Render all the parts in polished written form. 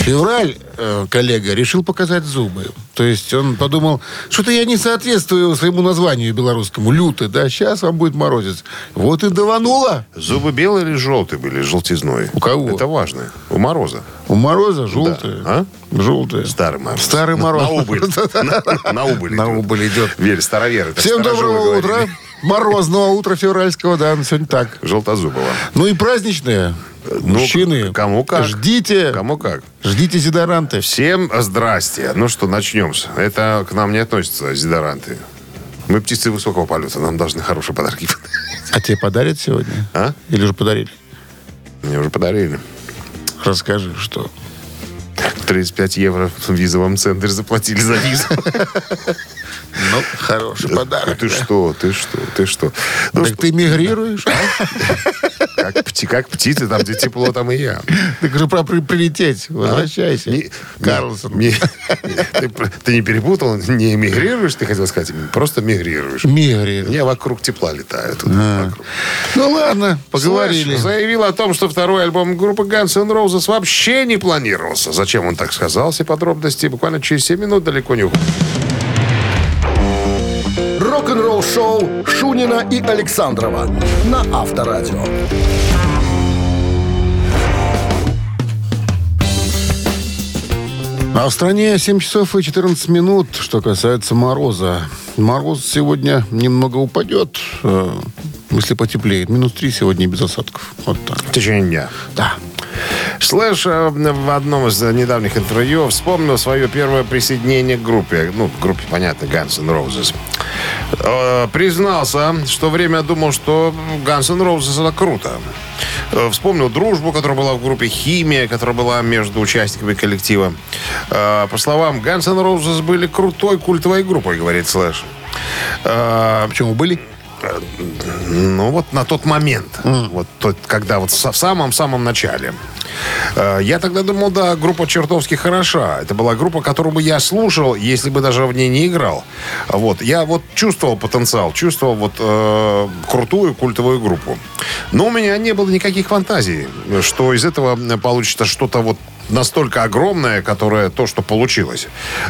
Февраль, коллега, решил показать зубы. То есть он подумал, что-то я не соответствую своему названию белорусскому. Лютый, да, сейчас вам будет морозец. Вот и давануло. Зубы белые или желтые были, желтизной? У кого? Это важно. У Мороза. У Мороза желтые. Да. А? Желтые. Старый Мороз. Старый Мороз. На убыль. На убыль идет. На убыль идет. Верь, староверы. Всем доброго утра. Морозного утра февральского, да, сегодня так. Желтозубого. Ну и праздничные. Мужчины, кому как. Ждите. Кому как. Ждите дезодоранты. Всем здрасте. Ну что, начнем. Это к нам не относятся дезодоранты. Мы птицы высокого полета. Нам должны хорошие подарки. А тебе подарят сегодня? А? Или уже подарили? Мне уже подарили. Расскажи, что... 35 евро в визовом центре заплатили за визу. Ну, хороший подарок. Ты что? Так ты мигрируешь, а? Как птица, там где тепло, там и я. Так же про прилететь, возвращайся. Карлсон. Ты не перепутал, не мигрируешь, ты хотел сказать, просто мигрируешь. Мигрируешь. Я вокруг тепла летаю. Ну ладно, поговорили. Заявил о том, что второй альбом группы Guns N' Roses вообще не планировался. Зачем он так сказал? Все подробности буквально через 7 минут. Далеко не уходит. Рок-н-ролл шоу Шунина и Александрова на Авторадио. А в стране 7 часов и 14 минут, что касается мороза. Мороз сегодня немного упадет, если потеплеет. Минус 3 сегодня без осадков. Вот так. В течение дня. Да. Слэш в одном из недавних интервью вспомнил свое первое присоединение к группе. Ну, к группе, понятно, Guns N' Roses. Признался, что время думал, что Guns N' Roses это круто. Вспомнил дружбу, которая была в группе, химия, которая была между участниками коллектива. По словам, Guns N' Roses были крутой культовой группой, говорит Слэш. Почему были? Ну, вот на тот момент. Вот тот, когда вот в самом-самом начале. Я тогда думал, да, группа чертовски хороша. Это была группа, которую бы я слушал, если бы даже в ней не играл. Вот. Я вот чувствовал потенциал, чувствовал вот крутую культовую группу. Но у меня не было никаких фантазий, что из этого получится что-то вот настолько огромное, которое то, что получилось.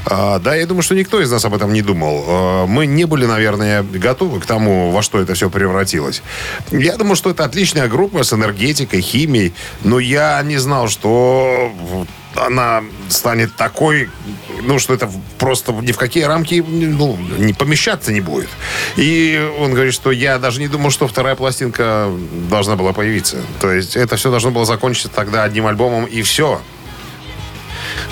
Да, я думаю, что никто из нас об этом не думал. Мы не были, наверное, готовы к тому, во что это все превратилось. Я думал, что это отличная группа с энергетикой, химией, но я не знал, что она станет такой, ну, что это просто ни в какие рамки, ну, не помещаться не будет. И он говорит, что я даже не думал, что вторая пластинка должна была появиться. То есть это все должно было закончиться тогда одним альбомом, и все.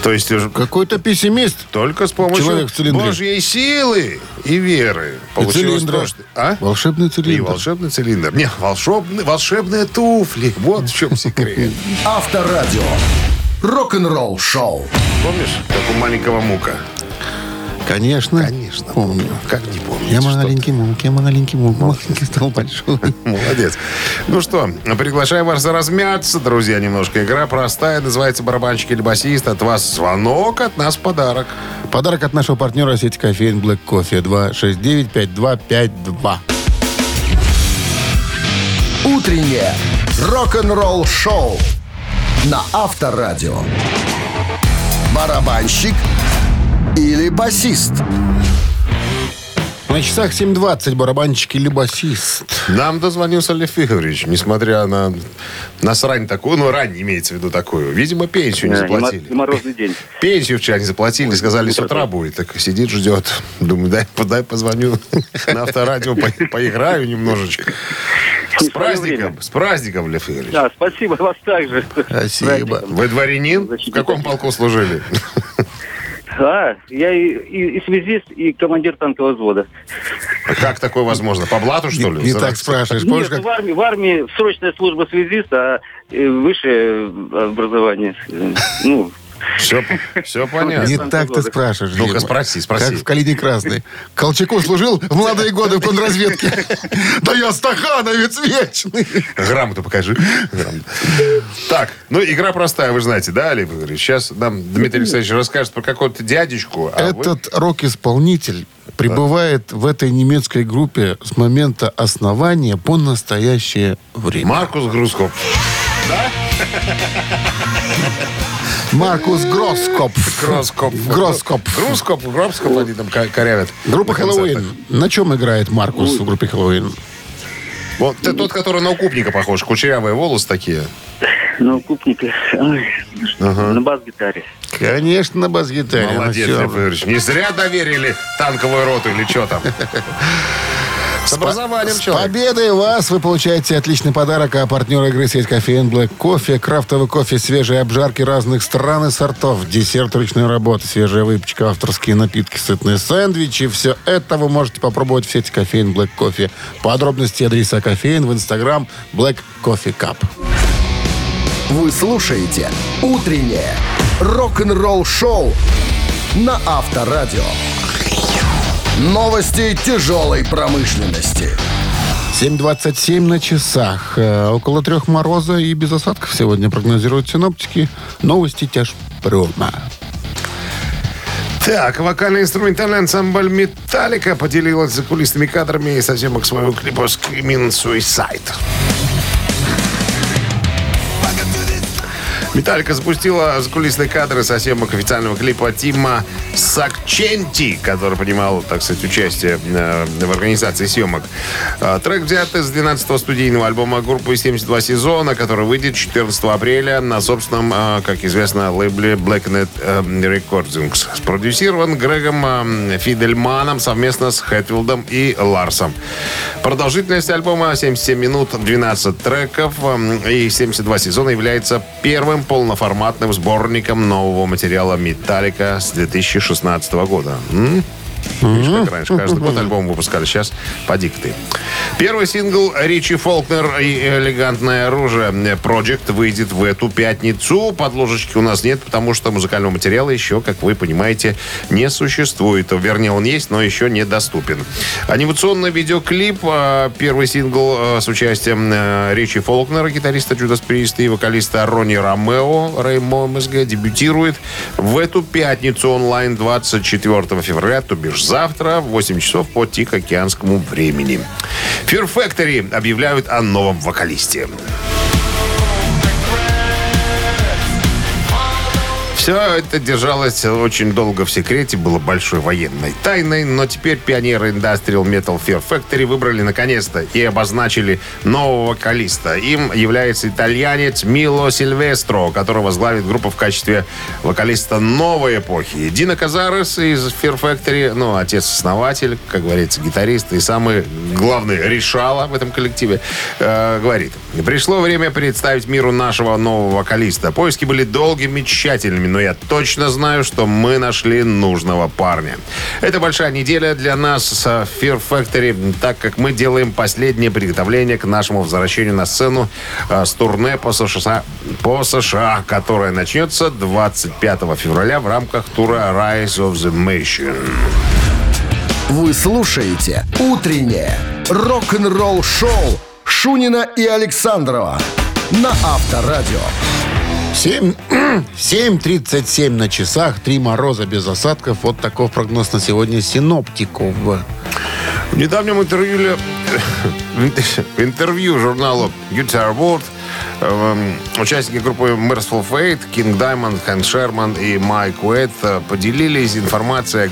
То есть какой-то пессимист. Только с помощью Божьей силы и веры. Получилось страшно. А? Волшебный цилиндр. И волшебный цилиндр. Не, волшебные туфли. Вот в чем секрет. Авторадио. Рок-н-ролл шоу. Помнишь, как у маленького Мука? Конечно. Конечно, помню. Как не помнить? Я маленький Мук, маленький стал большой. Молодец. Ну что, приглашаю вас размяться, друзья, немножко. Игра простая, называется «Барабанщик или басист». От вас звонок, от нас подарок. Подарок от нашего партнера сети кофеин «Блэк Кофе». 269-5252. Утреннее рок-н-ролл шоу на Авторадио. Барабанщик или басист? На часах 7:20. Барабанщик или басист? Нам дозвонился Лев Игоревич, несмотря на насрань такую, ну, рань имеется в виду такую. Видимо, пенсию не заплатили. Морозный день. Пенсию вчера не заплатили, сказали, с утра будет. Так сидит, ждет. Думаю, дай позвоню на Авторадио, поиграю немножечко. С праздником, Лев Игоревич. Да, спасибо, вас также. Спасибо. Вы дворянин? В каком полку служили? А, я и связист, и командир танкового взвода. Как такое возможно? По блату, что ли? Не так спрашиваешь. Помнишь, нет, как... в армии срочная служба связиста, а высшее образование. Ну... Все понятно. Не так ты спрашиваешь. Ну-ка, спроси. Как в «Калине красной». Колчаков служил в молодые годы в контрразведке. Да я стахановец вечный. Грамоту покажи. Так, ну игра простая, вы знаете, да, Олег Игоревич? Сейчас нам Дмитрий Александрович расскажет про какого-то дядечку. Этот рок-исполнитель пребывает в этой немецкой группе с момента основания по настоящее время. Маркус Гросскопф. Да? Маркус Гросскопф. Гросскопф, они там корявят. Группа «Хэллоуин». На чем играет Маркус в группе «Хэллоуин»? Вот ты тот, который на укупника похож. Кучерявые волосы такие. На укупника. На бас-гитаре. Конечно, на бас-гитаре. Молодец, Лев Юрьевич. Не зря доверили танковую роту или что там. С образованием человек. С победой вас! Вы получаете отличный подарок. А партнер игры — сеть кофеин «Блэк Кофе». Крафтовый кофе, свежие обжарки разных стран и сортов, десерт ручной работы, свежая выпечка, авторские напитки, сытные сэндвичи. Все это вы можете попробовать в сети кофеин «Блэк Кофе». Подробности адреса кофеин в Instagram «Блэк Кофе Кап». Вы слушаете «Утреннее рок-н-ролл-шоу» на Авторадио. Новости тяжелой промышленности. 7:27 на часах. Около 3 мороза и без осадков сегодня прогнозируют синоптики. Новости тяжпрома. Так, вокально-инструментальный ансамбль «Металлика» поделилась закулисными кадрами и совсем к своему клипу «Screaming Suicide». «Металлика» запустила закулисные кадры со съемок официального клипа Тима Сакченти, который принимал, так сказать, участие в организации съемок. Трек взят из 12-го студийного альбома группы «72 сезона», который выйдет 14 апреля на собственном, как известно, лейбле Blacknet Recordings. Спродюсирован Грегом Фидельманом совместно с Хэтфилдом и Ларсом. Продолжительность альбома 77 минут, 12 треков, и «72 сезона» является первым полноформатным сборником нового материала «Металлика» с 2016 года. Видишь, как раньше каждый год альбом выпускали. Сейчас поди-ка ты. Первый сингл «Ричи Фолкнер и элегантное оружие» Project выйдет в эту пятницу. Подложечки у нас нет, потому что музыкального материала еще, как вы понимаете, не существует. Вернее, он есть, но еще недоступен. Анимационный видеоклип. Первый сингл с участием Ричи Фолкнера, гитариста Чудо Спириста, и вокалиста Ронни Ромео, Реймо МСГ, дебютирует в эту пятницу онлайн 24 февраля, то бишь завтра в 8 часов по тихоокеанскому времени. Fear Factory объявляют о новом вокалисте. Все это держалось очень долго в секрете, было большой военной тайной, но теперь пионеры Industrial Metal Fear Factory выбрали наконец-то и обозначили нового вокалиста. Им является итальянец Мило Сильвестро, который возглавит группу в качестве вокалиста новой эпохи. Дино Казарес из Fear Factory, ну, отец-основатель, как говорится, гитарист и самый главный решала в этом коллективе, говорит: «Пришло время представить миру нашего нового вокалиста. Поиски были долгими, тщательными, но я точно знаю, что мы нашли нужного парня. Это большая неделя для нас с Fear Factory, так как мы делаем последнее приготовление к нашему возвращению на сцену с турне по США, которое начнется 25 февраля в рамках тура Rise of the Nation». Вы слушаете «Утреннее рок-н-ролл-шоу» Шунина и Александрова на Авторадио. 7:37 на часах, 3 мороза без осадков. Вот таков прогноз на сегодня синоптиков. В недавнем интервью журналу «Guitar World» участники группы Mercyful Fate, King Diamond, Хэн Шерман и Майк Уэйт поделились информацией о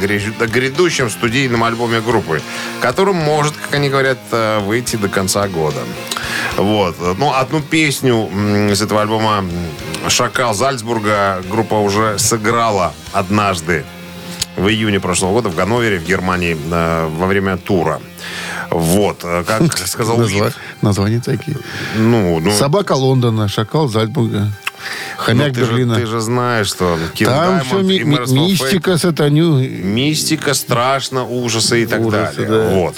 грядущем студийном альбоме группы, который может, как они говорят, выйти до конца года. Вот. Ну, одну песню из этого альбома «Шакал Зальцбурга» группа уже сыграла однажды в июне прошлого года в Ганновере, в Германии, во время тура. Вот, как сказал Свит. Названия такие. Ну, «Собака Лондона», «Шакал Зальцбурга». Хомяк Берлина. Ты же знаешь, что King там Diamond, все мистика, сатаню. Мистика, страшно, ужасы и так далее. Да.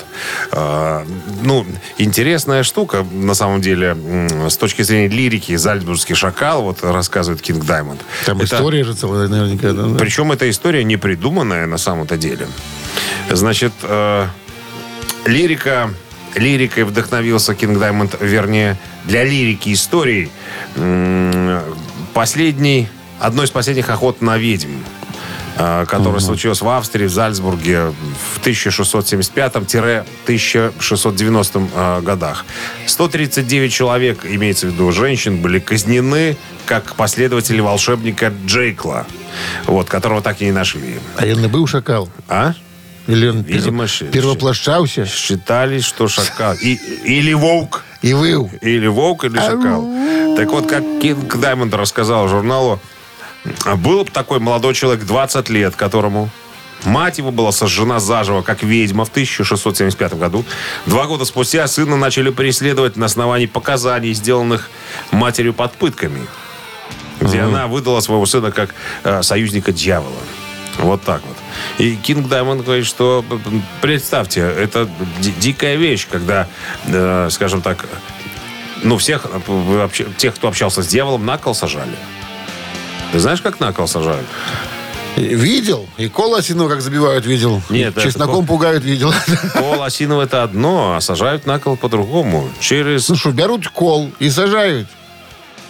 Вот. Интересная штука, на самом деле, с точки зрения лирики, «Зальцбургский шакал», вот рассказывает King Diamond. Там история же целая, наверняка. Да? Причем эта история не придуманная на самом-то деле. Значит, лирикой вдохновился King Diamond, вернее, для лирики истории одной из последних охот на ведьм, которая случилась в Австрии, в Зальцбурге в 1675-1690 годах. 139 человек, имеется в виду женщин, были казнены как последователи волшебника Джейкла, которого так и не нашли. А он был шакал? А? Или он первоплощался? Считали, что шакал. Или волк. И выл. Или волк, или шакал. Так вот, как King Diamond рассказал журналу, был такой молодой человек, 20 лет, которому мать его была сожжена заживо, как ведьма, в 1675 году. 2 года спустя сына начали преследовать на основании показаний, сделанных матерью под пытками, где она выдала своего сына как союзника дьявола. Вот так вот. И King Diamond говорит, что представьте, это дикая вещь, когда, скажем так, тех, кто общался с дьяволом, на кол сажали. Ты знаешь, как на кол сажали? Видел. И кол осиновый, как забивают, видел. Нет, чесноком пугают, видел. Кол осиновый — это одно, а сажают на кол по-другому. Берут кол и сажают.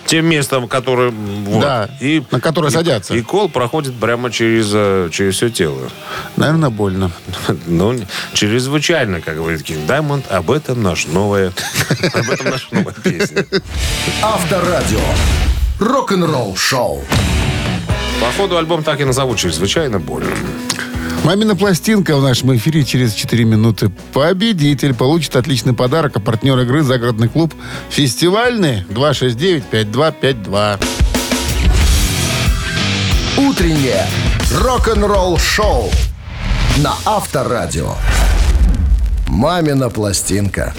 Тем местом, которое... Да, на которое садятся. И кол проходит прямо через все тело. Наверное, больно. Чрезвычайно, как говорит King Diamond. Об этом наша новая песня. Авторадио. Рок-н-ролл шоу. Походу, альбом так и назовут — «Чрезвычайно больно». «Мамина пластинка» в нашем эфире через 4 минуты. Победитель получит отличный подарок. А партнер игры — загородный клуб «Фестивальный». 269-5252. Утреннее рок-н-ролл-шоу на Авторадио. «Мамина пластинка».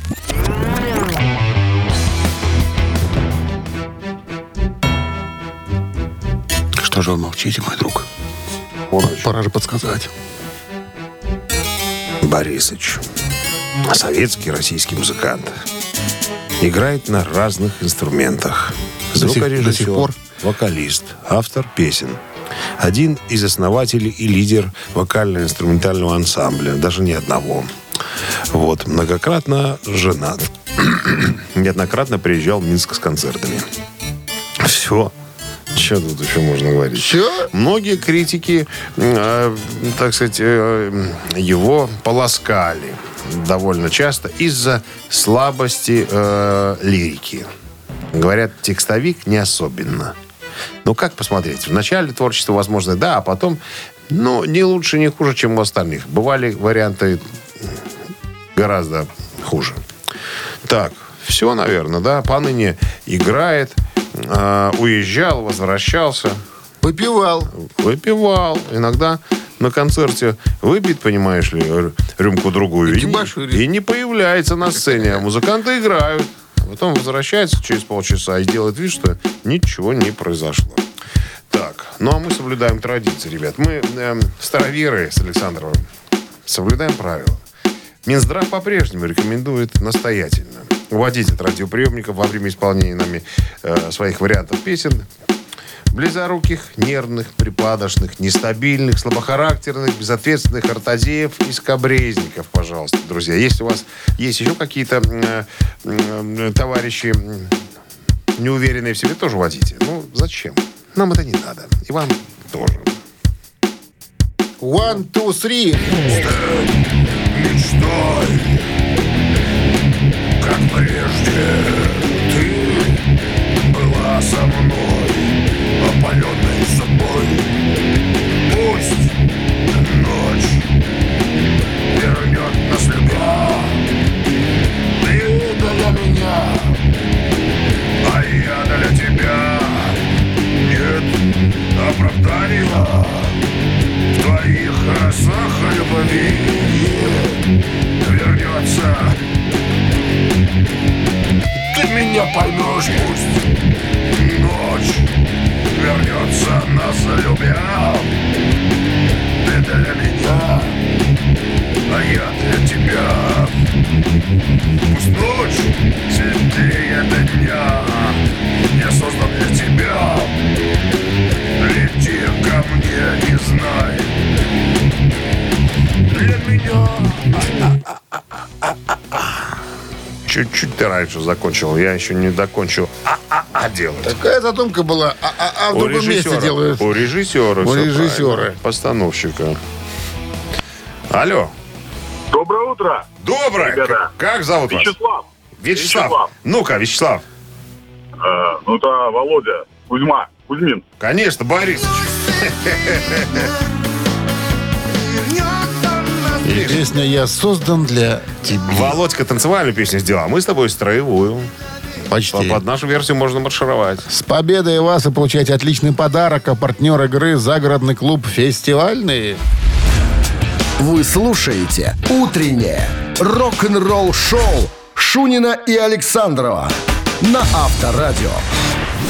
2 молчите, мой друг. Пора же подсказать. Борисыч, советский российский музыкант, играет на разных инструментах. Звукорежиссер, вокалист, автор песен. Один из основателей и лидер вокально-инструментального ансамбля. Даже не одного. Вот, многократно женат. Неоднократно приезжал в Минск с концертами. Все. Что тут еще можно говорить? Все? Многие критики, его полоскали довольно часто из-за слабости лирики. Говорят, текстовик не особенно. Но как посмотреть? В начале творчество возможно, да, а потом, не лучше, не хуже, чем у остальных. Бывали варианты гораздо хуже. Так, все, наверное, да? Поныне играет... уезжал, возвращался. Выпивал. Иногда на концерте выпьет, понимаешь ли, рюмку-другую. И не появляется на сцене. А музыканты играют. Потом возвращается через полчаса и делает вид, что ничего не произошло. Так, а мы соблюдаем традиции, ребят. Мы, староверы с Александровым, соблюдаем правила. Минздрав по-прежнему рекомендует настоятельно уводить от радиоприемников во время исполнения нами своих вариантов песен близоруких, нервных, припадочных, нестабильных, слабохарактерных, безответственных ортозеев и скабрезников, пожалуйста, друзья. Если у вас есть еще какие-то товарищи неуверенные в себе, тоже водите. Зачем? Нам это не надо. И вам тоже. 1, 2, 3. Мечтай. Прежде ты была со мной, опаленной судьбой. Пусть ночь вернет нас любя. Ты для меня, а я для тебя. Нет оправдания в твоих росах любви. Вернется. Ты меня поймешь, пусть ночь за нас любя. Ты для меня, а я для тебя. Пусть ночь светлее дня, я создан для тебя. Лети ко мне и знай, для меня. Чуть-чуть ты раньше закончил, я еще не докончил делать. Такая задумка была, а в другом месте делают. У режиссера. Постановщика. Алло. Доброе утро. Доброе. Ребята. Как зовут вас? Вячеслав. Ну-ка, Вячеслав. Ну-то Володя, Кузьмин. Конечно, Борисович. И песня «Я создан для тебя». Володька танцевальную песню сделал, а мы с тобой строевую. Почти. Под нашу версию можно маршировать. С победой вас и получать отличный подарок. А партнер игры — загородный клуб «Фестивальный». Вы слушаете «Утреннее рок-н-ролл-шоу» Шунина и Александрова на Авторадио.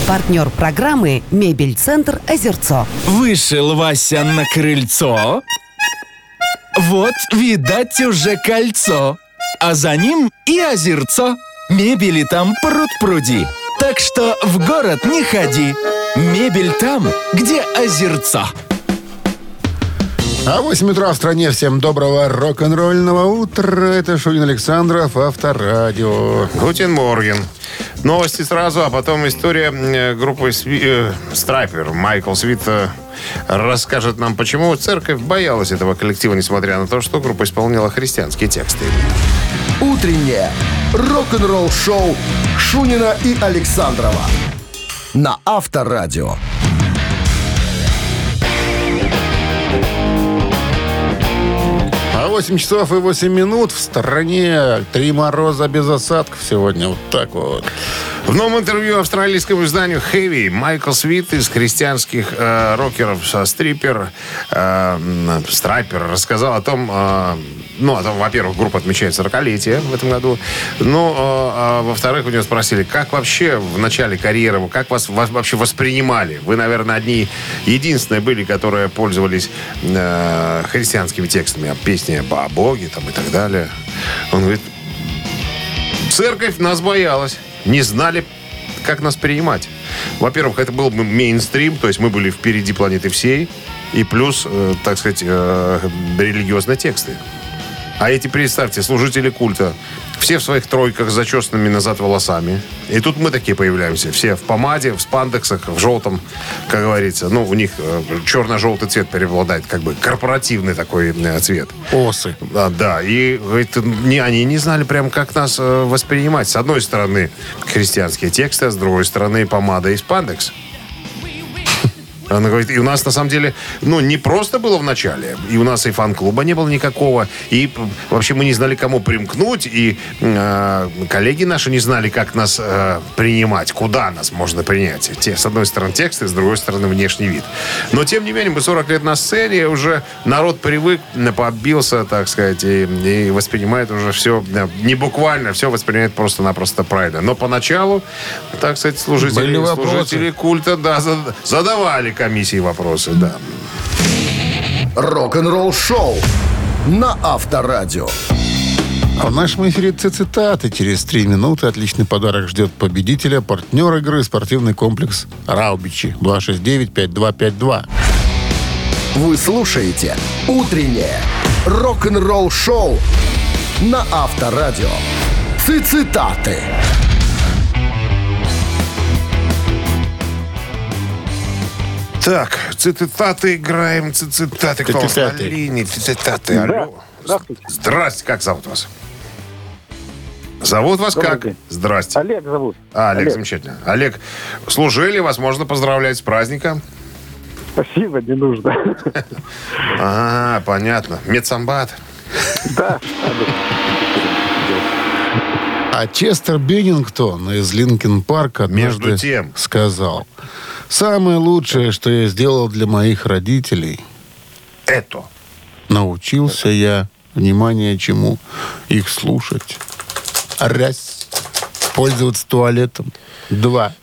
Партнер программы «Мебель-центр Озерцо». Вышел Вася на крыльцо... Вот, видать, уже кольцо, а за ним и озерцо. Мебели там пруд-пруди, так что в город не ходи. Мебель там, где озерцо. А 8 утра в стране. Всем доброго рок-н-ролльного утра. Это Шунин Александров, Авторадио. Гутен Морген. Новости сразу, а потом история группы Страйпер. Майкл Свит расскажет нам, почему церковь боялась этого коллектива, несмотря на то, что группа исполняла христианские тексты. Утреннее рок-н-ролл-шоу Шунина и Александрова на Авторадио. 8 часов и 8 минут. В стране 3 мороза без осадков сегодня. Вот так вот. В новом интервью австралийскому изданию Heavy Майкл Свит из христианских рокеров со Страйпер рассказал о том, во-первых, группа отмечает 40-летие в этом году. Во-вторых, у него спросили, как вообще в начале карьеры, как вас вообще воспринимали? Вы, наверное, единственные были, которые пользовались христианскими текстами, песни о Боге там, и так далее. Он говорит, церковь нас боялась. Не знали, как нас принимать. Во-первых, это был мейнстрим, то есть мы были впереди планеты всей, и плюс, так сказать, религиозные тексты. А эти, представьте, служители культа, все в своих тройках с зачесанными назад волосами. И тут мы такие появляемся, все в помаде, в спандексах, в желтом, как говорится. Ну, у них черно-желтый цвет преобладает, как бы корпоративный такой цвет. Осы. Да, и говорит, они не знали прям, как нас воспринимать. С одной стороны, христианские тексты, а с другой стороны, помада и спандекс. Она говорит, и у нас, на самом деле, не просто было в начале. И у нас и фан-клуба не было никакого. И вообще мы не знали, кому примкнуть. И коллеги наши не знали, как нас принимать. Куда нас можно принять. С одной стороны тексты, с другой стороны внешний вид. Но, тем не менее, мы 40 лет на сцене. Уже народ привык, побился, так сказать. И воспринимает уже все, не буквально, все воспринимает просто-напросто правильно. Но поначалу, так сказать, служители культа задавали комиссии вопросы, да. Рок-н-ролл шоу на Авторадио. А в нашем эфире цитаты. Через 3 минуты отличный подарок ждет победителя. Партнер игры — спортивный комплекс «Раубичи». 269-5252. Вы слушаете «Утреннее рок-н-ролл шоу» на Авторадио. Цитаты. Так, цитаты играем, цитаты. Кто у нас на линии? Цитаты. Алло. Здравствуйте. Здрасте, как зовут вас? Зовут вас как? Здрасте. Олег зовут. Олег, замечательно. Олег, служили вас, можно поздравлять с праздником. Спасибо, не нужно. Понятно. Медсамбат. Да. А Честер Беннингтон из Линкин Парка между тем сказал... Самое лучшее, что я сделал для моих родителей, это научился я, внимание чему, их слушать. Раз. Пользоваться туалетом. Два.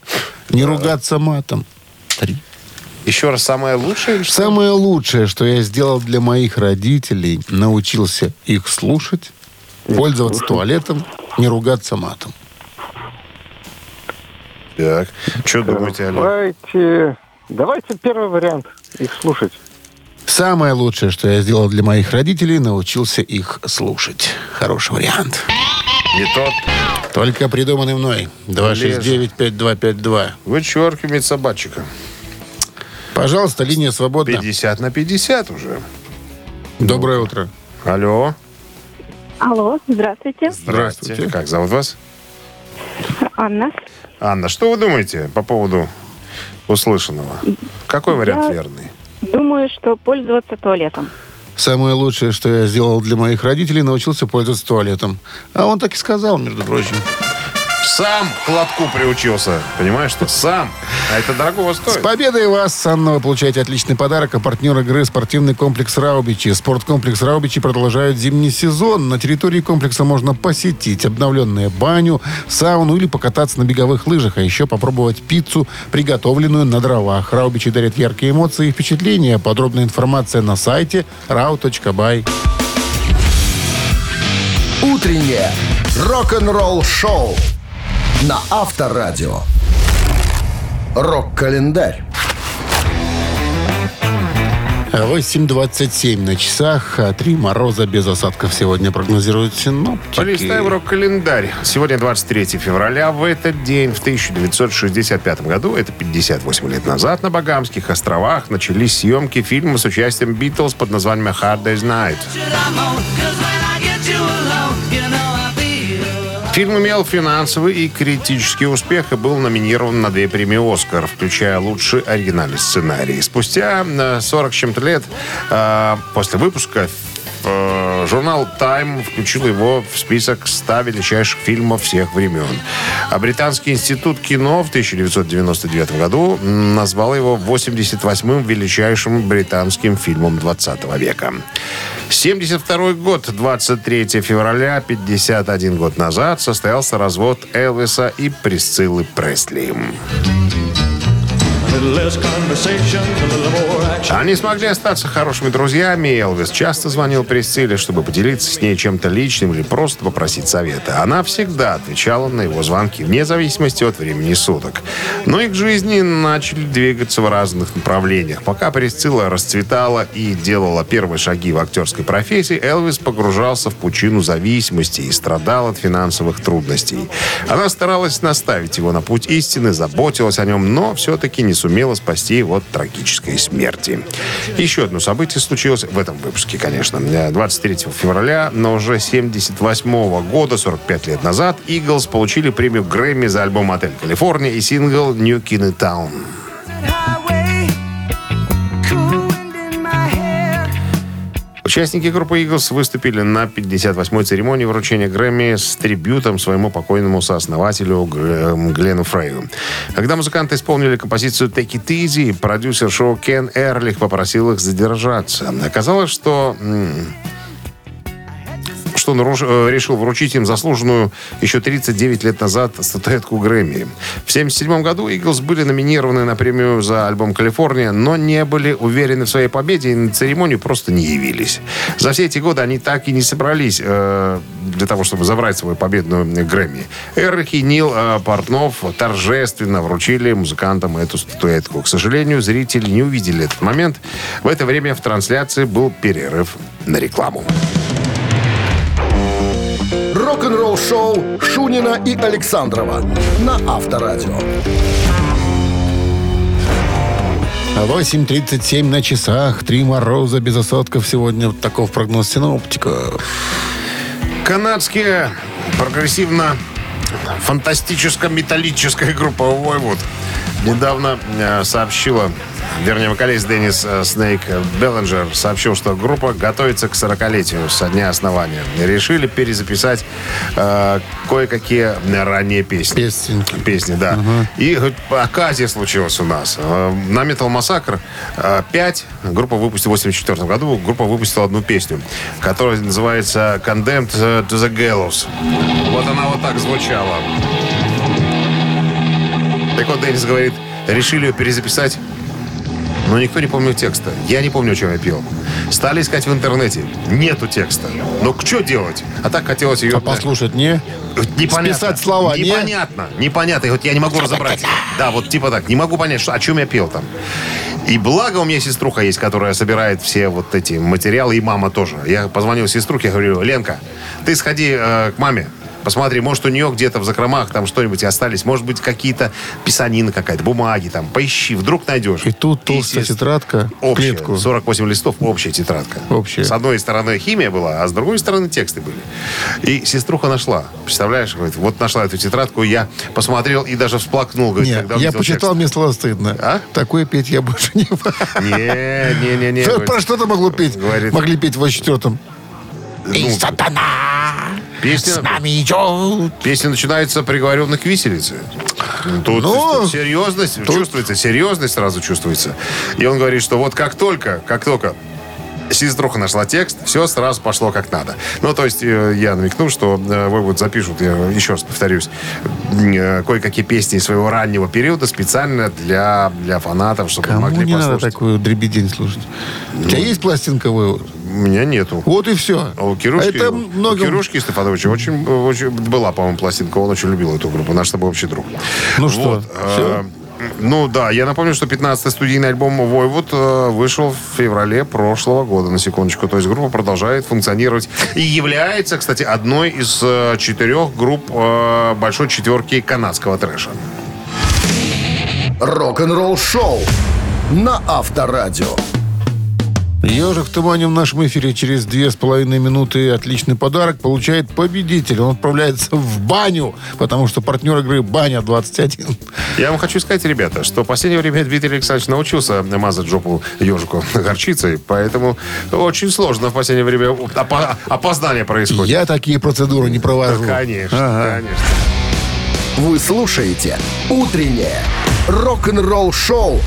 Не ругаться матом. Три. Еще раз, самое лучшее? Самое лучшее, что я сделал для моих родителей, научился их слушать, пользоваться туалетом, не ругаться матом. Так, что думаете, Олег? Давайте первый вариант, их слушать. Самое лучшее, что я сделал для моих родителей, научился их слушать. Хороший вариант. Не тот. Только придуманный мной. 269-5252. Вычеркивает собачика. Пожалуйста, линия свободна. 50 на 50 уже. Доброе утро. Алло. Алло, здравствуйте. Здравствуйте. Как зовут вас? Анна. Анна, что вы думаете по поводу услышанного? Какой вариант верный? Думаю, что пользоваться туалетом. Самое лучшее, что я сделал для моих родителей, научился пользоваться туалетом. А он так и сказал, между прочим. Сам к лотку приучился. Понимаешь, что сам. А это дорого стоит. С победой вас, Анна, вы получаете отличный подарок. А партнер игры — спортивный комплекс «Раубичи». Спорткомплекс «Раубичи» продолжает зимний сезон. На территории комплекса можно посетить обновленную баню, сауну или покататься на беговых лыжах. А еще попробовать пиццу, приготовленную на дровах. «Раубичи» дарит яркие эмоции и впечатления. Подробная информация на сайте rau.by. Утреннее рок-н-ролл-шоу на Авторадио. Рок-календарь. 8:27 на часах. 3 мороза без осадков сегодня прогнозируют синоптики. Полистаем рок-календарь. Сегодня 23 февраля. В этот день, в 1965 году, это 58 лет назад, на Багамских островах начались съемки фильма с участием Битлз под названием «Hard Day's Night». Фильм имел финансовый и критический успех и был номинирован на 2 премии «Оскар», включая лучший оригинальный сценарий. Спустя 40 с чем-то лет после выпуска журнал «Time» включил его в список 100 величайших фильмов всех времен. А Британский институт кино в 1999 году назвал его 88-м величайшим британским фильмом 20 века. 1972 год, 23 февраля, 51 год назад, состоялся развод Элвиса и Присциллы Пресли. Они смогли остаться хорошими друзьями. Элвис часто звонил Присцилле, чтобы поделиться с ней чем-то личным или просто попросить совета. Она всегда отвечала на его звонки, вне зависимости от времени суток. Но их жизни начали двигаться в разных направлениях. Пока Присцилла расцветала и делала первые шаги в актерской профессии, Элвис погружался в пучину зависимости и страдал от финансовых трудностей. Она старалась наставить его на путь истины, заботилась о нем, но все-таки не сумела спасти его от трагической смерти. Еще одно событие случилось в этом выпуске, конечно. 23 февраля, но уже 1978 года, 45 лет назад, Иглс получили премию Грэмми за альбом «Отель Калифорния» и сингл «New Kid in Town». Участники группы «Иглс» выступили на 58-й церемонии вручения Грэмми с трибютом своему покойному сооснователю Гленну Фрею. Когда музыканты исполнили композицию «Take It Easy», продюсер шоу Кен Эрлих попросил их задержаться. Оказалось, что он решил вручить им заслуженную еще 39 лет назад статуэтку Грэмми. В 1977 году «Иглс» были номинированы на премию за альбом «Калифорния», но не были уверены в своей победе и на церемонию просто не явились. За все эти годы они так и не собрались для того, чтобы забрать свою победную Грэмми. Эрлих и Нил Портнов торжественно вручили музыкантам эту статуэтку. К сожалению, зрители не увидели этот момент. В это время в трансляции был перерыв на рекламу. Рок-н-ролл-шоу Шунина и Александрова на Авторадио. 8:37 на часах. 3 мороза без осадков сегодня. Вот таков прогноз синоптиков. Канадские прогрессивно-фантастическо-металлическая группа «Войвод» недавно сообщила, вернее, вокалист Деннис «Снейк» Беллинджер сообщил, что группа готовится к 40-летию со дня основания. Решили перезаписать кое-какие ранние песни. Песни, да. Угу. И оказия случилась у нас. На «Metal Massacre» 5 группа выпустила в 1984 году. Группа выпустила одну песню, которая называется «Condemned to the Gallows». Вот она вот так звучала. Так вот, Деннис говорит, решили ее перезаписать но никто не помнил текста. Я не помню, о чем я пел. Стали искать в интернете. Нету текста. Но что делать? А так хотелось ее... А послушать не? Непонятно. Списать слова не? Непонятно. Непонятно. И вот я не могу разобрать. Да, вот типа так. Не могу понять, о чем я пел там. И благо у меня сеструха есть, которая собирает все вот эти материалы. И мама тоже. Я позвонил сеструхе, я говорю: Ленка, ты сходи к маме. Посмотри, может, у нее где-то в закромах там что-нибудь остались. Может быть, какие-то писанины какая-то, бумаги там. Поищи, вдруг найдешь. И тут толстая тетрадка общая, в клетку. 48 листов, общая тетрадка. Общая. С одной стороны химия была, а с другой стороны тексты были. И сеструха нашла. Представляешь, говорит, вот нашла эту тетрадку, я посмотрел и даже всплакнул. Говорит, нет, когда я почитал, текст. Мне стало стыдно. А? Такое петь я больше не могу. Не. Про что-то могло петь? Говорит, могли петь в 84-м. И сатана с нами идет. Песня начинается «Приговоренных к виселице». Тут серьезность чувствуется, серьезность сразу чувствуется. И он говорит, что вот как только сеструха нашла текст, все сразу пошло как надо. Ну, то есть, я намекнул, что Войвод запишут, я еще раз повторюсь, кое-какие песни своего раннего периода специально для фанатов, чтобы кому могли не послушать. Кому надо такую дребедень слушать? У тебя есть пластинка Войвод? У меня нету. Вот и все. А у Кирюшки, у Стефановича очень была, по-моему, пластинка. Он очень любил эту группу. Наш с тобой общий друг. Ну что, вот. Все? Ну да, я напомню, что 15-й студийный альбом «Войвод» вышел в феврале прошлого года, на секундочку. То есть группа продолжает функционировать и является, кстати, одной из 4 групп большой четверки канадского трэша. Рок-н-ролл шоу на Авторадио. «Ежик в тумане» в нашем эфире. Через 2,5 минуты отличный подарок получает победитель. Он отправляется в баню, потому что партнер игры «Баня-21». Я вам хочу сказать, ребята, что в последнее время Дмитрий Александрович научился мазать жопу ежику горчицей, поэтому очень сложно в последнее время. Опоздание происходит. Я такие процедуры не провожу. Конечно. Вы слушаете «Утреннее рок-н-ролл-шоу»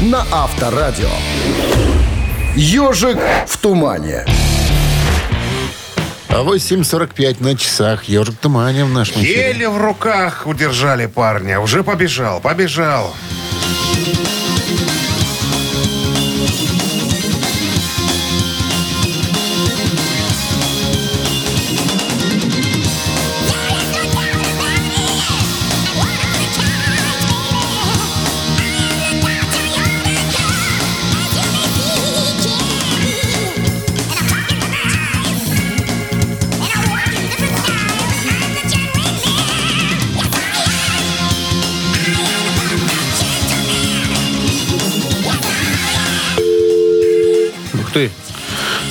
на Авторадио. «Ежик в тумане». 8:45 на часах. «Ежик в тумане» в нашем эфире. Еле в руках удержали парня. Уже побежал.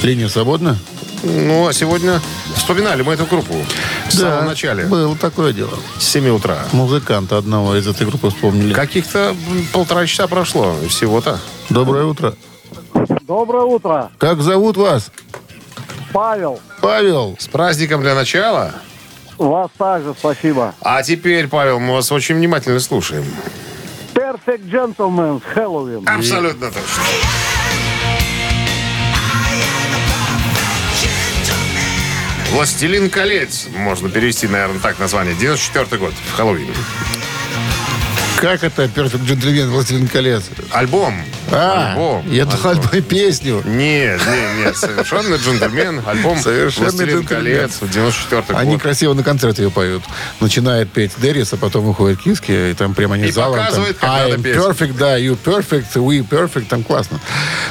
Линия свободна? Ну, а сегодня вспоминали мы эту группу в самом начале. Было такое дело. С 7 утра. Музыканта одного из этой группы вспомнили. Каких-то 1,5 часа прошло всего-то. Доброе утро. Доброе утро. Как зовут вас? Павел. Павел, с праздником для начала. Вас также, спасибо. А теперь, Павел, мы вас очень внимательно слушаем. Perfect Gentleman, Хэллоуин. Абсолютно точно. «Властелин колец» можно перевести, наверное, так название. 94-й год, в Хэллоуин. Как это «Perfect Gentleman», «Властелин колец»? Альбом. Альбом. Я думал, песню. Нет. «Совершенно джентльмен», альбом «Властелин колец», 94-й год. Они красиво на концерте ее поют. Начинает петь Деррис, а потом выходит Киски, и там прямо они залом. И показывает, там, как надо петь. Perfect, да, you perfect, we perfect, там классно.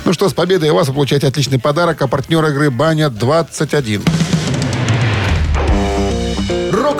Ну что, с победой вас, вы получаете отличный подарок, а партнер игры «Баня-21».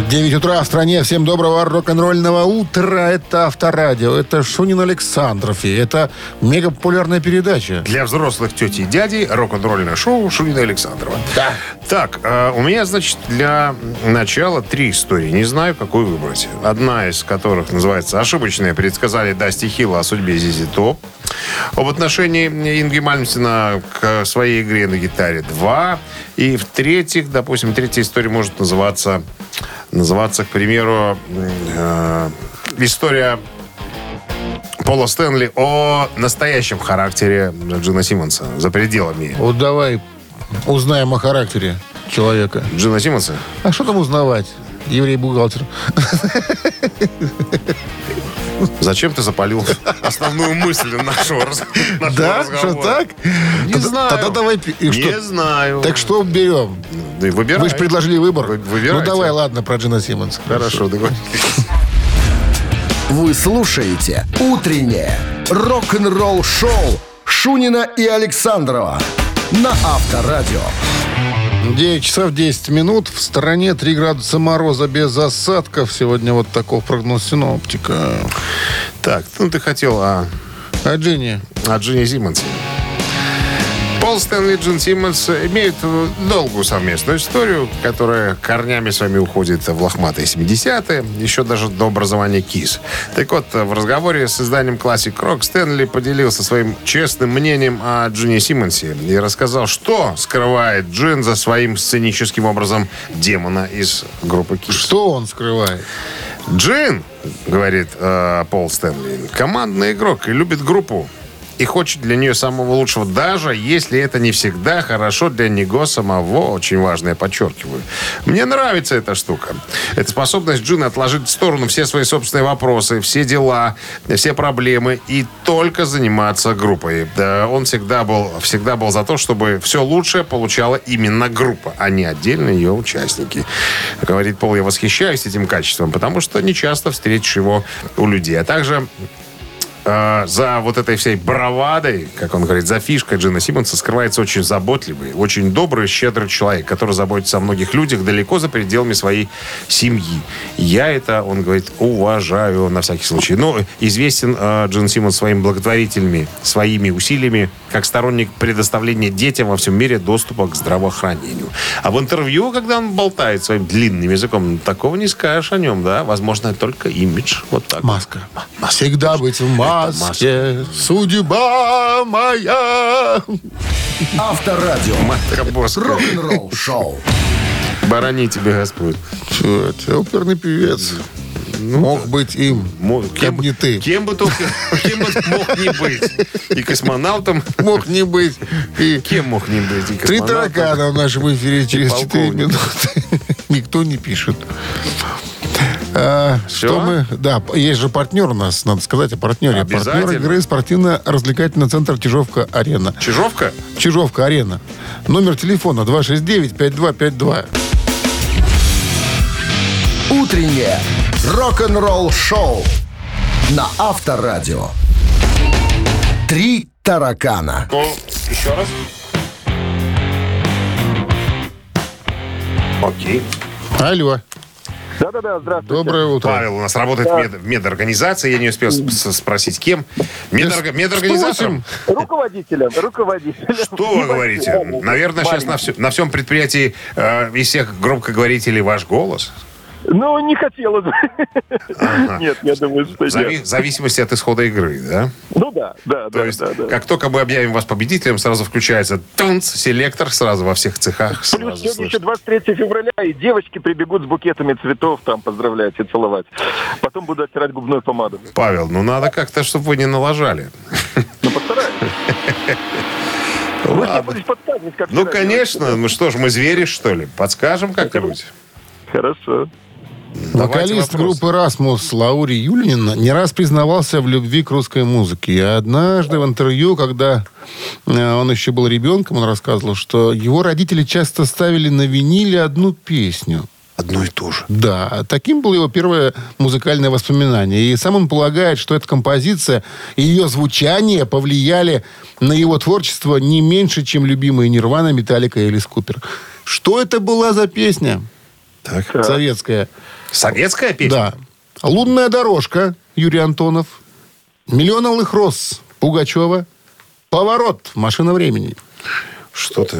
9 утра в стране. Всем доброго рок-н-ролльного утра. Это Авторадио, это Шунин Александров. И это мегапопулярная передача. Для взрослых тети и дядей рок-н-ролльное шоу Шунина Александрова. Да. Так, у меня, значит, для начала три истории. Не знаю, какую выбрать. Одна из которых называется «Ошибочные предсказали Дасти Хилла о судьбе Зизи Топ». Об отношении Инги Мальмстина к своей игре на гитаре 2. И в-третьих, допустим, третья история может называться, к примеру, история Пола Стэнли о настоящем характере Джина Симмонса за пределами. Вот давай узнаем о характере человека. Джина Симмонса? А что там узнавать? Еврей-бухгалтер. Зачем ты запалил основную мысль нашего разговора? Да? Что так? Не знаю. Тогда давай... Не знаю. Так что берем? Выбирай. Вы же предложили выбор. Выбирайте. Ну давай, ладно, про Джина Симмонса. Хорошо, договорились. Вы слушаете «Утреннее рок-н-ролл-шоу» Шунина и Александрова на Авторадио. 9 часов 10 минут. В стране 3 градуса мороза без осадков. Сегодня вот такой прогноз синоптика. Так, ну ты хотел о Джине. О Джине Симмонсе. Пол Стэнли и Джин Симмонс имеют долгую совместную историю, которая корнями с вами уходит в лохматые 70-е, еще даже до образования Кис. Так вот, в разговоре с изданием Classic Rock Стэнли поделился своим честным мнением о Джине Симмонсе и рассказал, что скрывает Джин за своим сценическим образом демона из группы Кис. Что он скрывает? Джин, говорит Пол Стэнли, командный игрок и любит группу. И хочет для нее самого лучшего, даже если это не всегда хорошо для него самого. Очень важно, я подчеркиваю. Мне нравится эта штука. Это способность Джина отложить в сторону все свои собственные вопросы, все дела, все проблемы и только заниматься группой. Да, он всегда был за то, чтобы все лучшее получала именно группа, а не отдельно ее участники. Говорит Пол, я восхищаюсь этим качеством, потому что нечасто встретишь его у людей. А также... за вот этой всей бравадой, как он говорит, за фишкой Джина Симмонса скрывается очень заботливый, очень добрый, щедрый человек, который заботится о многих людях далеко за пределами своей семьи. Я это, он говорит, уважаю на всякий случай. Но известен Джин Симмонс своими усилиями, как сторонник предоставления детям во всем мире доступа к здравоохранению. А в интервью, когда он болтает своим длинным языком, такого не скажешь о нем, да? Возможно, только имидж. Вот так. Маска. Всегда быть в маске. Маске, судьба моя. Авторадио. Матка Боска. Рок-н-ролл шоу. Барани тебе, Господь. Чего? Я оперный певец. Ну, мог быть им. Кем бы не ты. Кем бы только мог не быть. И космонавтом мог не быть. И кем мог не быть. И три таракана в нашем эфире через 4 минуты. Никто не пишет. Что мы... Да, есть же партнер у нас, надо сказать о партнере. Партнер игры — спортивно-развлекательный центр «Чижовка-арена». Чижовка? «Чижовка-арена». Номер телефона 269-5252. Утреннее рок-н-ролл-шоу на Авторадио. Три таракана. Ну, еще раз. Окей. Алло. Да-да-да, здравствуйте. Доброе утро. Павел у нас работает в медорганизации. Я не успел спросить, кем. Медорганизатором? Руководителем. Что вы говорите? Наверное, сейчас на всем предприятии из всех громкоговорителей ваш голос. Ну, не хотелось бы. Ага. Нет, я думаю, что нет. В зависимости от исхода игры, да? Ну да. То есть, как только мы объявим вас победителем, сразу включается селектор, сразу во всех цехах. Плюс сегодня еще 23 февраля, и девочки прибегут с букетами цветов, там, поздравлять и целовать. Потом буду оттирать губную помаду. Павел, ну надо как-то, чтобы вы не налажали. Ну, постараюсь. Ладно. Ну, конечно. Ну что ж, мы звери, что ли? Подскажем как-нибудь. Хорошо. Вокалист группы «Расмус» Лаури Юлинин не раз признавался в любви к русской музыке. И однажды в интервью, когда он еще был ребенком, он рассказывал, что его родители часто ставили на виниле одну песню. Одно и то же. Да. Таким было его первое музыкальное воспоминание. И сам он полагает, что эта композиция и ее звучание повлияли на его творчество не меньше, чем любимые «Нирвана», «Металлика» или «Скупер». Что это была за песня? Так. Советская. Советская песня? Да. «Лунная дорожка», Юрий Антонов. «Миллион алых роз», Пугачева. «Поворот», «Машина времени». Что-то...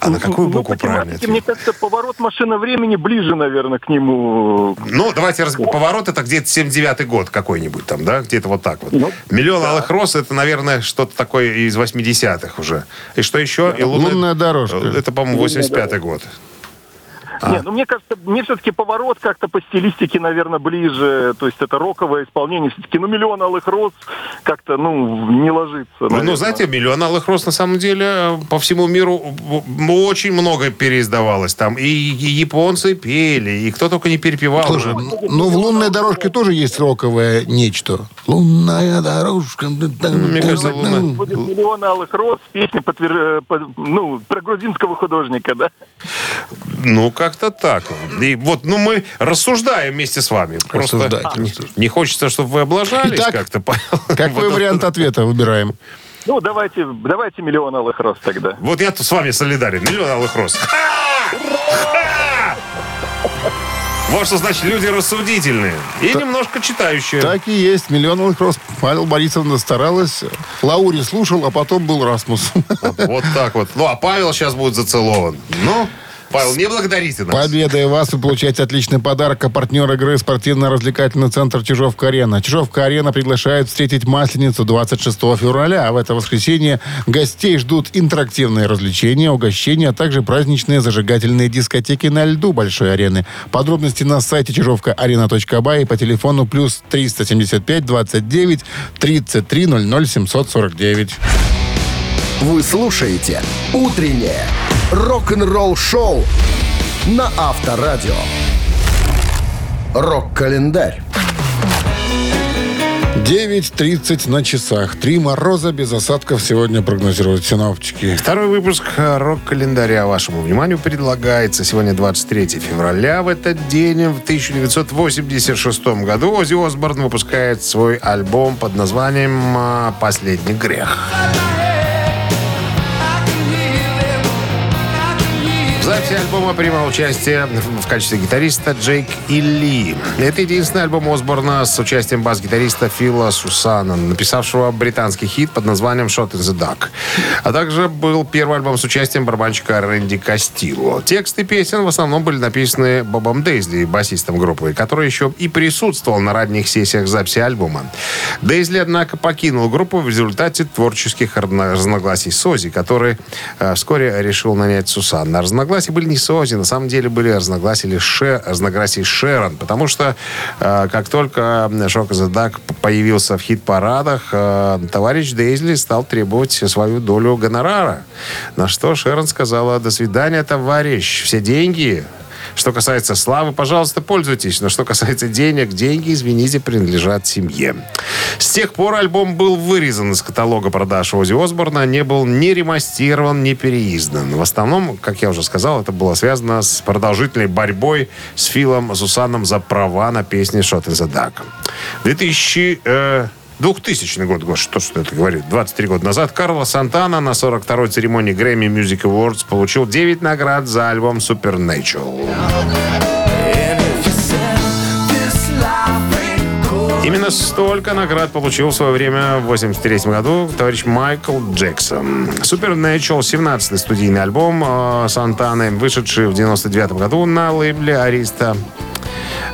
А на какую букву правильно? Мне кажется, «Поворот», «Машина времени» ближе, наверное, к нему. Ну, давайте разберем. «Поворот» — это где-то 79-й год какой-нибудь там, да? Где-то вот так вот. Ну, «Миллион алых роз» — это, наверное, что-то такое из 80-х уже. И что еще? Да. И «Лунная дорожка». Это, по-моему, 85-й год. Нет, ну мне кажется, мне все-таки «Поворот» как-то по стилистике, наверное, ближе. То есть это роковое исполнение. Все-таки, ну, «Миллион алых роз» как-то, ну, не ложится. Ну, знаете, «Миллион алых роз» на самом деле по всему миру очень много переиздавалось. Там и японцы пели, и кто только не перепевал. Слушай, ну, в «Лунной дорожке» тоже есть роковое нечто. «Лунная дорожка». Мне кажется, «Миллион алых роз» песня про грузинского художника, да? Ну, как-то так. И вот, ну, мы рассуждаем вместе с вами. Просто не хочется, чтобы вы облажались. Итак, как-то. Какой вариант ответа выбираем? Ну, давайте «Миллион алых роз» тогда. Вот я тут с вами солидарен. «Миллион алых роз». Вот что значит люди рассудительные и немножко читающие. Так и есть. «Миллион алых роз». Павел Борисовна старалась. Лаури слушал, а потом был Расмус. Вот так вот. Ну, а Павел сейчас будет зацелован. Ну... Павел, не благодарите нас. Победой вас вы получаете отличный подарок. А партнер игры — спортивно-развлекательный центр «Чижовка-арена». «Чижовка-арена» приглашает встретить Масленицу 26 февраля. А в это воскресенье гостей ждут интерактивные развлечения, угощения, а также праздничные зажигательные дискотеки на льду большой арены. Подробности на сайте чижовка-арена.бай и по телефону +375 29 33 00 749. Вы слушаете «Утреннее рок-н-ролл-шоу» на Авторадио. Рок-календарь. 9:30 на часах. 3 мороза без осадков сегодня прогнозируют синоптики. Второй выпуск рок-календаря вашему вниманию предлагается. Сегодня 23 февраля. В этот день, в 1986 году, Оззи Осборн выпускает свой альбом под названием «Последний грех». В записи альбома принимал участие в качестве гитариста Джейк Илли. Это единственный альбом Осборна с участием бас-гитариста Фила Сусана, написавшего британский хит под названием «Shot in the Dark». А также был первый альбом с участием барабанщика Рэнди Кастилло. Тексты песен в основном были написаны Бобом Дейзли, басистом группы, который еще и присутствовал на ранних сессиях записи альбома. Дейзли, однако, покинул группу в результате творческих разногласий с Оззи, который вскоре решил нанять Сусана. Разногласия были не с Оззи, на самом деле были разногласия с Шерон, потому что как только «Shock the Dark» появился в хит-парадах, товарищ Дейзли стал требовать свою долю гонорара, на что Шерон сказала: «До свидания, товарищ, все деньги, что касается славы, пожалуйста, пользуйтесь. Но что касается денег, деньги, извините, принадлежат семье». С тех пор альбом был вырезан из каталога продаж Оззи Осборна, не был ни ремастирован, ни переиздан. В основном, как я уже сказал, это было связано с продолжительной борьбой с Филом Сусаном за права на песни «Shot in the Dark». 2000 год, Гош, что это говорит, 23 года назад Карло Сантана на 42-й церемонии Grammy Music Awards получил 9 наград за альбом «Supernatural». Именно столько наград получил в свое время в 1983 году товарищ Майкл Джексон. «Supernatural» — 17-й студийный альбом Сантаны, вышедший в 1999 году на лейбле «Ариста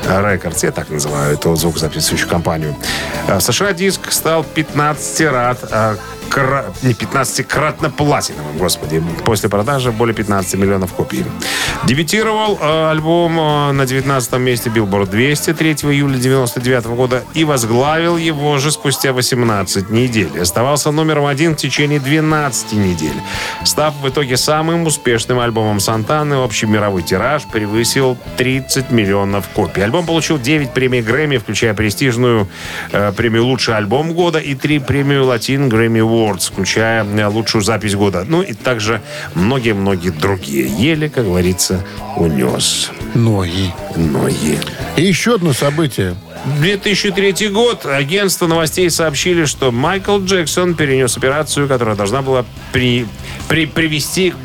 Рекордс», я так называю эту звукозаписывающую компанию. В США диск стал 15-кратно платиновым, господи, после продажи более 15 миллионов копий. Дебютировал альбом на 19-м месте Billboard 200 3 июля 1999 года и возглавил его же спустя 18 недель. Оставался номером один в течение 12 недель, став в итоге самым успешным альбомом Сантаны. Общий мировой тираж превысил 30 миллионов копий. Альбом получил 9 премий Грэмми, включая престижную премию «Лучший альбом года» и 3 премии «Latin Grammy Awards», включая «Лучшую запись года». Ну и также многие-многие другие. Еле, как говорится, унес ноги. И еще одно событие. 2003 год. Агентство новостей сообщили, что Майкл Джексон перенес операцию, которая должна была привести к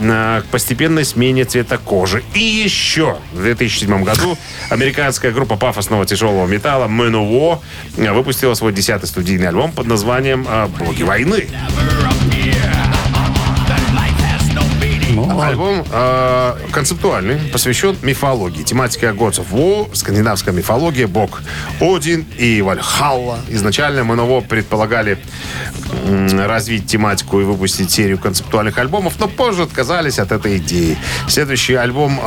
к постепенной смене цвета кожи. И еще в 2007 году американская группа пафосного тяжелого металла Manowar выпустила свой 10-й студийный альбом под названием «Боги войны». Альбом концептуальный, посвящен мифологии. Тематика Gods of War, скандинавская мифология, бог Один и Вальхалла. Изначально Manowar предполагали развить тематику и выпустить серию концептуальных альбомов, но позже отказались от этой идеи. Следующий альбом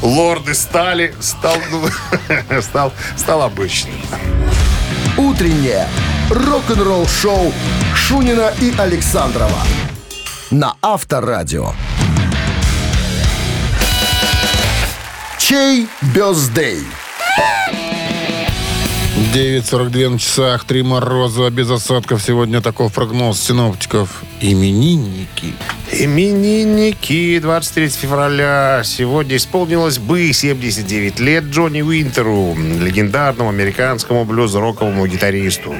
«Лорды стали» стал обычным. Утреннее рок-н-ролл-шоу Шунина и Александрова на Авторадио. Чей бёздей? 9:42 на часах, 3 мороза, без осадков. Сегодня таков прогноз синоптиков. Именинники. Именинники. 23 февраля. Сегодня исполнилось бы 79 лет Джонни Уинтеру, легендарному американскому блюз-роковому гитаристу.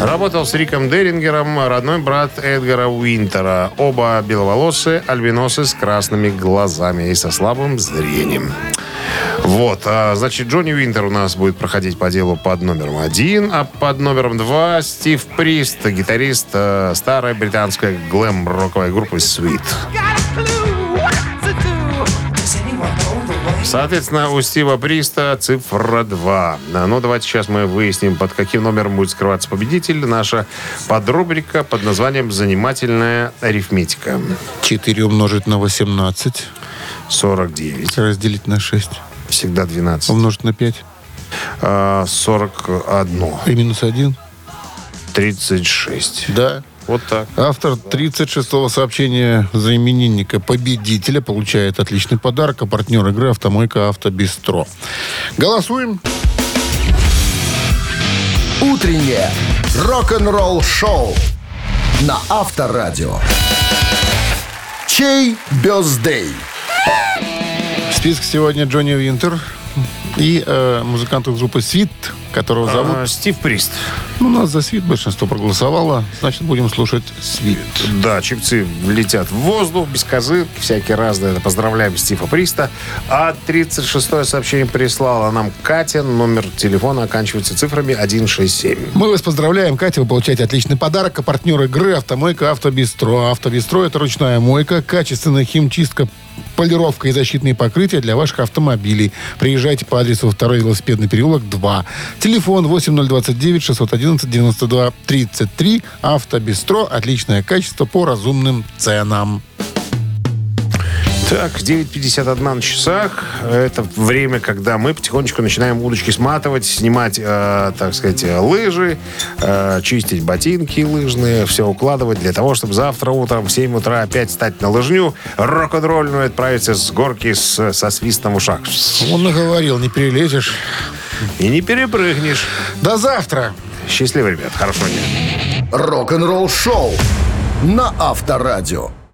Работал с Риком Дерингером, родной брат Эдгара Уинтера. Оба беловолосые, альбиносы с красными глазами и со слабым зрением. Вот, значит, Джонни Уинтер у нас будет проходить по делу под номером 1, а под номером 2 Стив Прист, гитарист старой британской глэм-роковой группы «Свит». Соответственно, у Стива Приста цифра 2. Ну, давайте сейчас мы выясним, под каким номером будет скрываться победитель. Наша подрубрика под названием «Занимательная арифметика». 4 умножить на 18. 49. Разделить на 6. Всегда 12. Умножить на 5. 41. И минус 1. 36. Да. Вот так. Автор 36-го сообщения за именинника победителя получает отличный подарок. А партнер игры — автомойка «Автобистро». Голосуем. Утреннее рок-н-ролл-шоу на Авторадио. Чей бёздей? В списке сегодня Джонни Уинтер и музыкант из группы «Свит», которого зовут... Стив Прист. Ну, у нас за «Свит» большинство проголосовало. Значит, будем слушать «Свит». Да, чипцы летят в воздух, без козы, всякие разные. Поздравляем Стива Приста. А 36-е сообщение прислала нам Катя. Номер телефона оканчивается цифрами 167. Мы вас поздравляем, Катя. Вы получаете отличный подарок. А партнер игры — автомойка «Автобистро». «Автобистро» — это ручная мойка, качественная химчистка, полировка и защитные покрытия для ваших автомобилей. Приезжайте по адресу 2-й велосипедный переулок, 2. Телефон 8029-611-92-33. «Автобистро». Отличное качество по разумным ценам. Так, 9:51 на часах. Это время, когда мы потихонечку начинаем удочки сматывать, снимать, так сказать, лыжи, чистить ботинки лыжные, все укладывать для того, чтобы завтра утром в 7 утра опять встать на лыжню, рок-н-ролльную, отправиться с горки со свистом в ушах. Он наговорил, не перелезешь. И не перепрыгнешь. До завтра. Счастливо, ребят. Хорошего дня. Рок-н-ролл шоу на Авторадио.